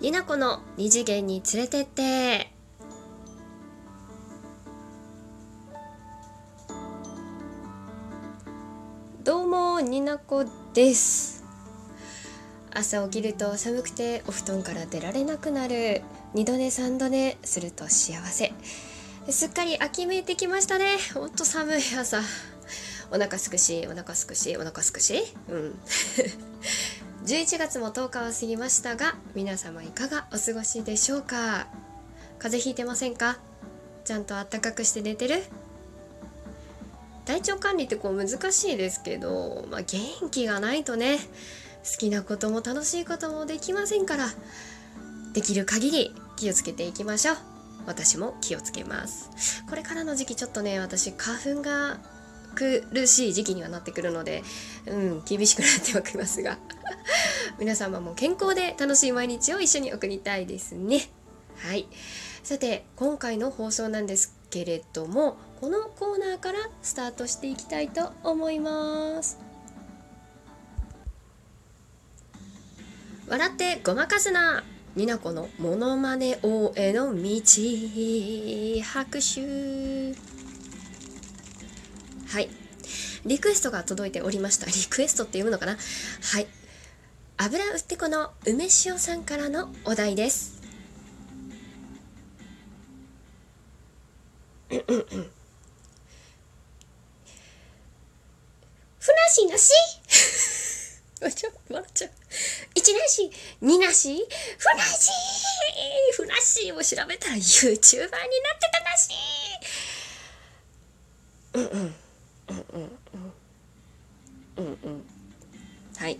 りなこの二次元に連れてって。どうも、になこです。朝起きると寒くてお布団から出られなくなる。二度寝三度寝すると幸せ。すっかり秋めいてきましたね。ほんと寒い朝。お腹すくし、お腹すくし、お腹すくし。11月も10日を過ぎましたが、皆様いかがお過ごしでしょうか。風邪ひいてませんか？ちゃんとあったかくして寝てる？体調管理ってこう難しいですけど、元気がないとね、好きなことも楽しいこともできませんから、できる限り気をつけていきましょう。私も気をつけます。これからの時期ちょっとね、私花粉が苦しい時期にはなってくるので、厳しくなってはきますが、皆様も健康で楽しい毎日を一緒に送りたいですね。はい。さて、今回の放送なんですけれども、このコーナーからスタートしていきたいと思います。笑ってごまかすな、になこのモノマネ王への道、拍手。はい、リクエストが届いておりました。リクエストって読むのかな。はい、油売ってこの梅塩さんからのお題です。ふなしなしちょっと笑っちゃう。1なし2なしふなしふなしを調べたら YouTuber になってたなし。はい、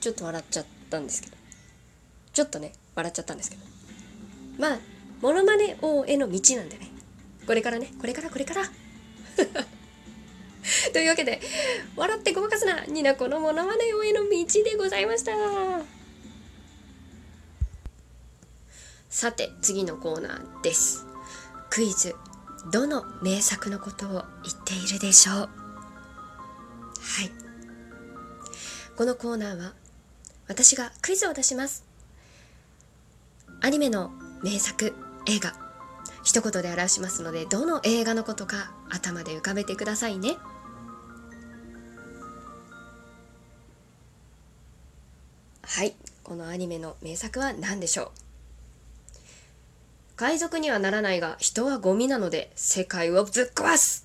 ちょっと笑っちゃったんですけど、ちょっとね笑っちゃったんですけど、まあモノマネ王への道なんでね、これからね、これからというわけで、笑ってごまかすな、になこのモノマネ王への道でございました。さて、次のコーナーです。クイズ、どの名作のことを言っているでしょう。はい、このコーナーは私がクイズを出します。アニメの名作、映画、一言で表しますので、どの映画のことか頭で浮かべてくださいね。はい、このアニメの名作は何でしょう。海賊にはならないが人はゴミなので世界をぶっ壊す。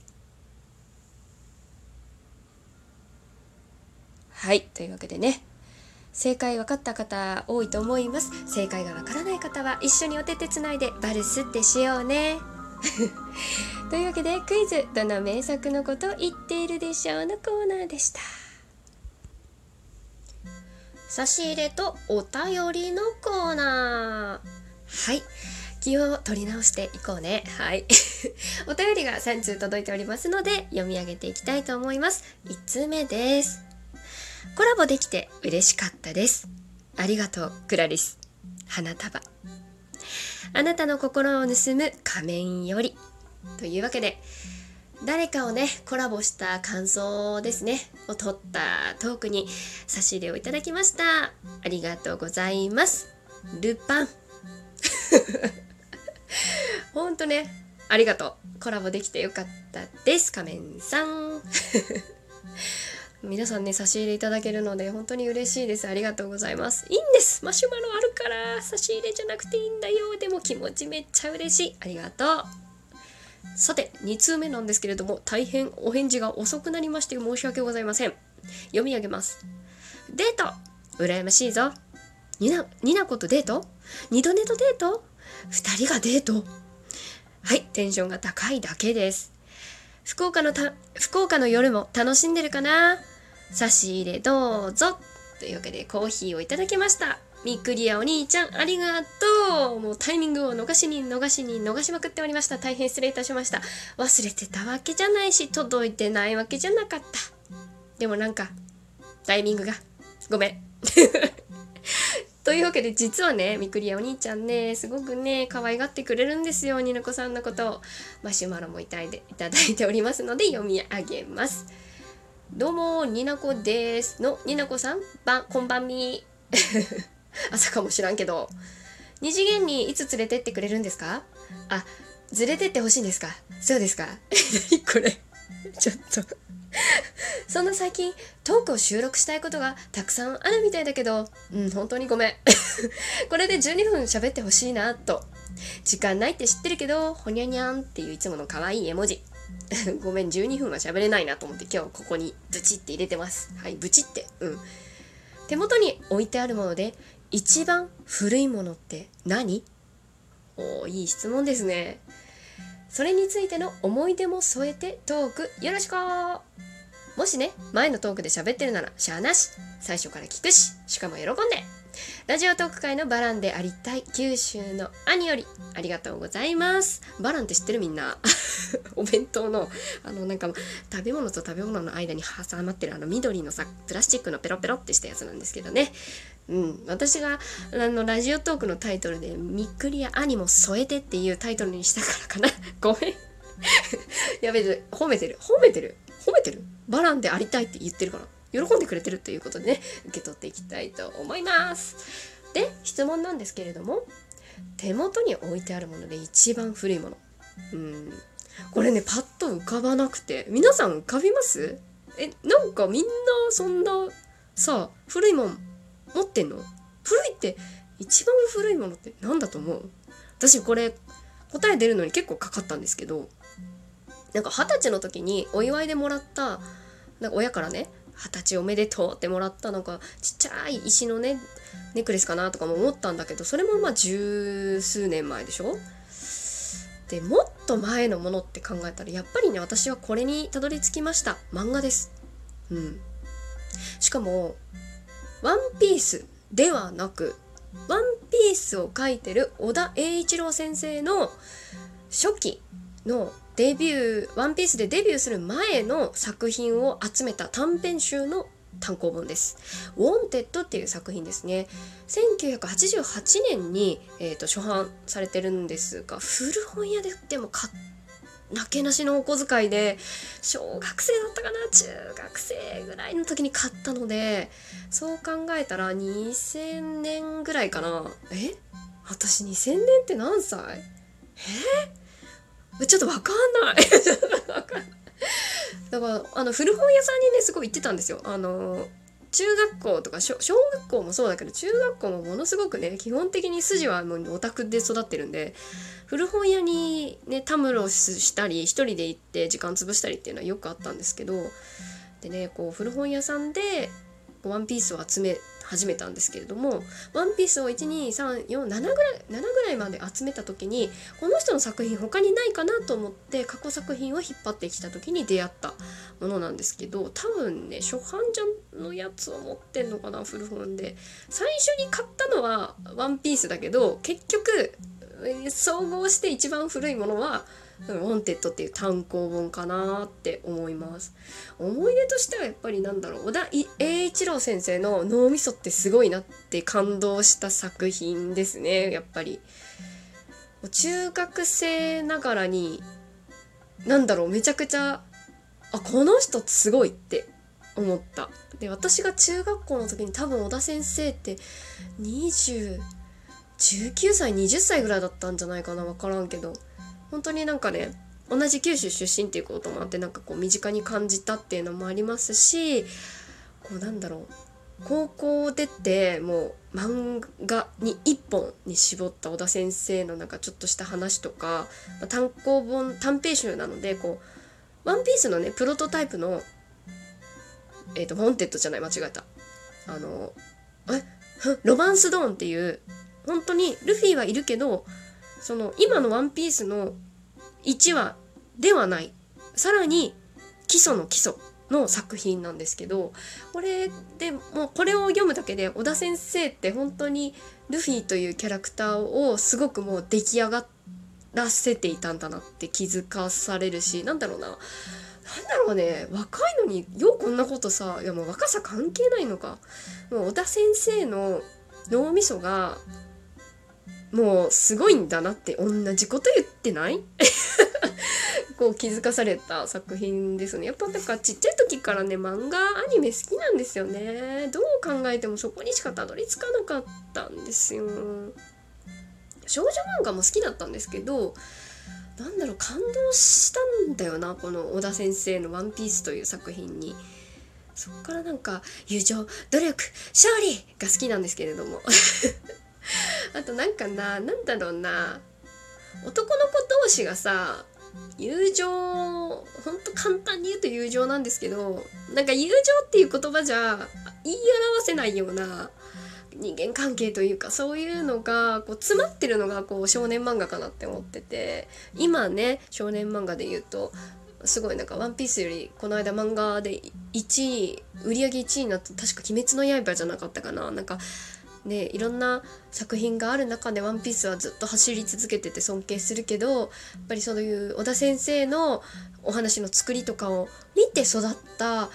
はい、というわけでね、正解分かった方多いと思います。正解が分からない方は一緒にお手手つないでバルスってしようねというわけで、クイズ、どの名作のことを言っているでしょうのコーナーでした。差し入れとお便りのコーナー。はい、気を取り直していこうね。はいお便りが3通届いておりますので、読み上げていきたいと思います。1通目です。コラボできて嬉しかったです。ありがとうクラリス。花束、あなたの心を盗む仮面より。というわけで、誰かをね、コラボした感想ですねを取ったトークに差し入れをいただきました。ありがとうございます。ルパンほんとね、ありがとう。コラボできてよかったです、仮面さん皆さんね、差し入れいただけるので本当に嬉しいです。ありがとうございます。いいんです、マシュマロあるから。差し入れじゃなくていいんだよ。でも気持ちめっちゃ嬉しい。ありがとう。さて、2通目なんですけれども、大変お返事が遅くなりまして申し訳ございません。読み上げます。デート、羨ましいぞ。になこデート、二度寝とデート、二人がデート。はい、テンションが高いだけです。福岡の夜も楽しんでるかな。差し入れどうぞ。というわけで、コーヒーをいただきました。みっくりやお兄ちゃん、ありがとう。もうタイミングを逃しまくっておりました。大変失礼いたしました。忘れてたわけじゃないし、届いてないわけじゃなかった。でもなんかタイミングがごめんというわけで、実はね、みっくりやお兄ちゃんね、すごくね可愛がってくれるんですよ、になこさんのことを。マシュマロもいただいておりますので、読み上げます。どうも、になこですのになこさん、こんばんみ朝かもしらんけど。二次元にいつ連れてってくれるんですか？あ、連れてってほしいんですか？そうですか。何これちょっとそんな最近トークを収録したいことがたくさんあるみたいだけど、本当にごめんこれで12分喋ってほしいなと。時間ないって知ってるけど、ほにゃにゃんっていういつもの可愛い絵文字ごめん、12分は喋れないなと思って今日ここにブチって入れてます。はい、ブチって手元に置いてあるもので一番古いものって何？おー、いい質問ですね。それについての思い出も添えてトークよろしく。もしね、前のトークで喋ってるならしゃあなし、最初から聞くし、しかも喜んで。ラジオトーク界のバランでありたい九州の兄よりありがとうございます。バランって知ってるみんなお弁当のなんか食べ物と食べ物の間に挟まってる緑のさ、プラスチックのペロペロってしたやつなんですけどね。私がラジオトークのタイトルでみっくりや兄も添えてっていうタイトルにしたからかな、ごめんやべえ、褒めてるバランでありたいって言ってるから喜んでくれてるということでね、受け取っていきたいと思います。で、質問なんですけれども、手元に置いてあるもので一番古いもの、これねパッと浮かばなくて、皆さん浮かびます？なんかみんなそんなさ、古いもん持ってんの？古いって一番古いものってなんだと思う？私これ答え出るのに結構かかったんですけど、なんか20歳の時にお祝いでもらった、なんか親からね、20歳おめでとうってもらったなんかちっちゃい石のねネックレスかなとかも思ったんだけど、それもまあ十数年前でしょ。でもっと前のものって考えたら、やっぱりね、私はこれにたどり着きました。漫画です。しかもワンピースではなく、ワンピースを描いてる尾田栄一郎先生の初期のデビュー、ワンピースでデビューする前の作品を集めた短編集の単行本です。ウォンテッドっていう作品ですね。1988年に、初版されてるんですが、古本屋ででも買ってなけなしのお小遣いで、小学生だったかな、中学生ぐらいの時に買ったので、そう考えたら2000年ぐらいかな。私2000年って何歳？ちょっとわかんないだから古本屋さんにねすごい行ってたんですよ。中学校とか小学校もそうだけど、中学校もものすごくね、基本的に筋はもうオタクで育ってるんで、古本屋にねたむろしたり、一人で行って時間潰したりっていうのはよくあったんですけど、でね、こう古本屋さんでワンピースを集め始めたんですけれども、ワンピースを7ぐらいまで集めた時に、この人の作品他にないかなと思って過去作品を引っ張ってきた時に出会ったものなんですけど、多分ね初版のやつを持ってんのかな、古本で。最初に買ったのはワンピースだけど、結局総合して一番古いものはウォンテッドっていう単行本かなって思います。思い出としてはやっぱり尾田栄一郎先生の脳みそってすごいなって感動した作品ですね。やっぱり中学生ながらにめちゃくちゃこの人すごいって思った。で、私が中学校の時に多分尾田先生って19歳20歳ぐらいだったんじゃないかな、分からんけど、本当に同じ九州出身っていうこともあって、身近に感じたっていうのもありますし、高校出てもう漫画に一本に絞った尾田先生のちょっとした話とか、単行本短編集なので、ワンピースのねプロトタイプのウォンテッドじゃない、間違えた、ロマンスドーンっていう、本当にルフィはいるけど、その今のワンピースの1話ではない、さらに基礎の基礎の作品なんですけど、これを読むだけで尾田先生って本当にルフィというキャラクターをすごくもう出来上がらせていたんだなって気づかされるし、若いのにようこんなことさ、いやもう若さ関係ないのか、もう尾田先生の脳みそがもうすごいんだなって。同じこと言ってないこう気づかされた作品ですね。やっぱなんかちっちゃい時からね、漫画アニメ好きなんですよね。どう考えてもそこにしかたどり着かなかったんですよ。少女漫画も好きだったんですけど、なんだろう、感動したんだよな、この尾田先生のワンピースという作品に。そこからなんか友情、努力、勝利が好きなんですけれどもあとなんかな、なんだろうな、男の子同士がさ、友情、ほんと簡単に言うと友情なんですけど、なんか友情っていう言葉じゃ言い表せないような人間関係というか、そういうのがこう詰まってるのがこう少年漫画かなって思ってて、今ね、少年漫画で言うとすごいなんかワンピースよりこの間漫画で1位、売り上げ1位になった、確か鬼滅の刃じゃなかったかな、なんかね、いろんな作品がある中でワンピースはずっと走り続けてて尊敬するけど、やっぱりそういう尾田先生のお話の作りとかを見て育った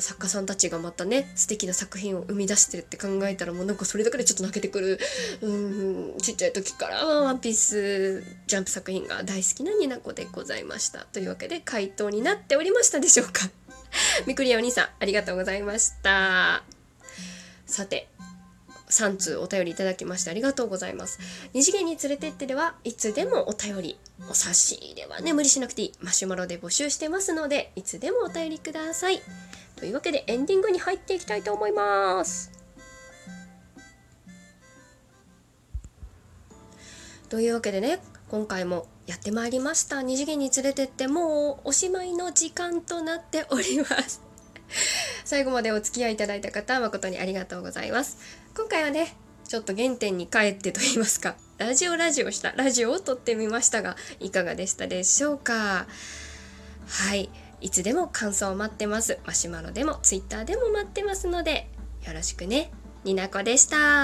作家さんたちがまたね、素敵な作品を生み出してるって考えたら、もうなんかそれだけでちょっと泣けてくる。ちっちゃい時からワンピースジャンプ作品が大好きなになこでございました。というわけで回答になっておりましたでしょうかみくりやお兄さん、ありがとうございました。さて、3通お便りいただきましてありがとうございます。二次元に連れてってでは、いつでもお便り、お差し入れはね、無理しなくていい、マシュマロで募集してますので、いつでもお便りください。というわけでエンディングに入っていきたいと思います。というわけでね、今回もやってまいりました。二次元に連れてってもうおしまいの時間となっております最後までお付き合いいただいた方、誠にありがとうございます。今回はね、ちょっと原点に帰ってと言いますか、ラジオを撮ってみましたが、いかがでしたでしょうか。はい、いつでも感想を待ってます。マシュマロでもツイッターでも待ってますので、よろしくね。になこでした。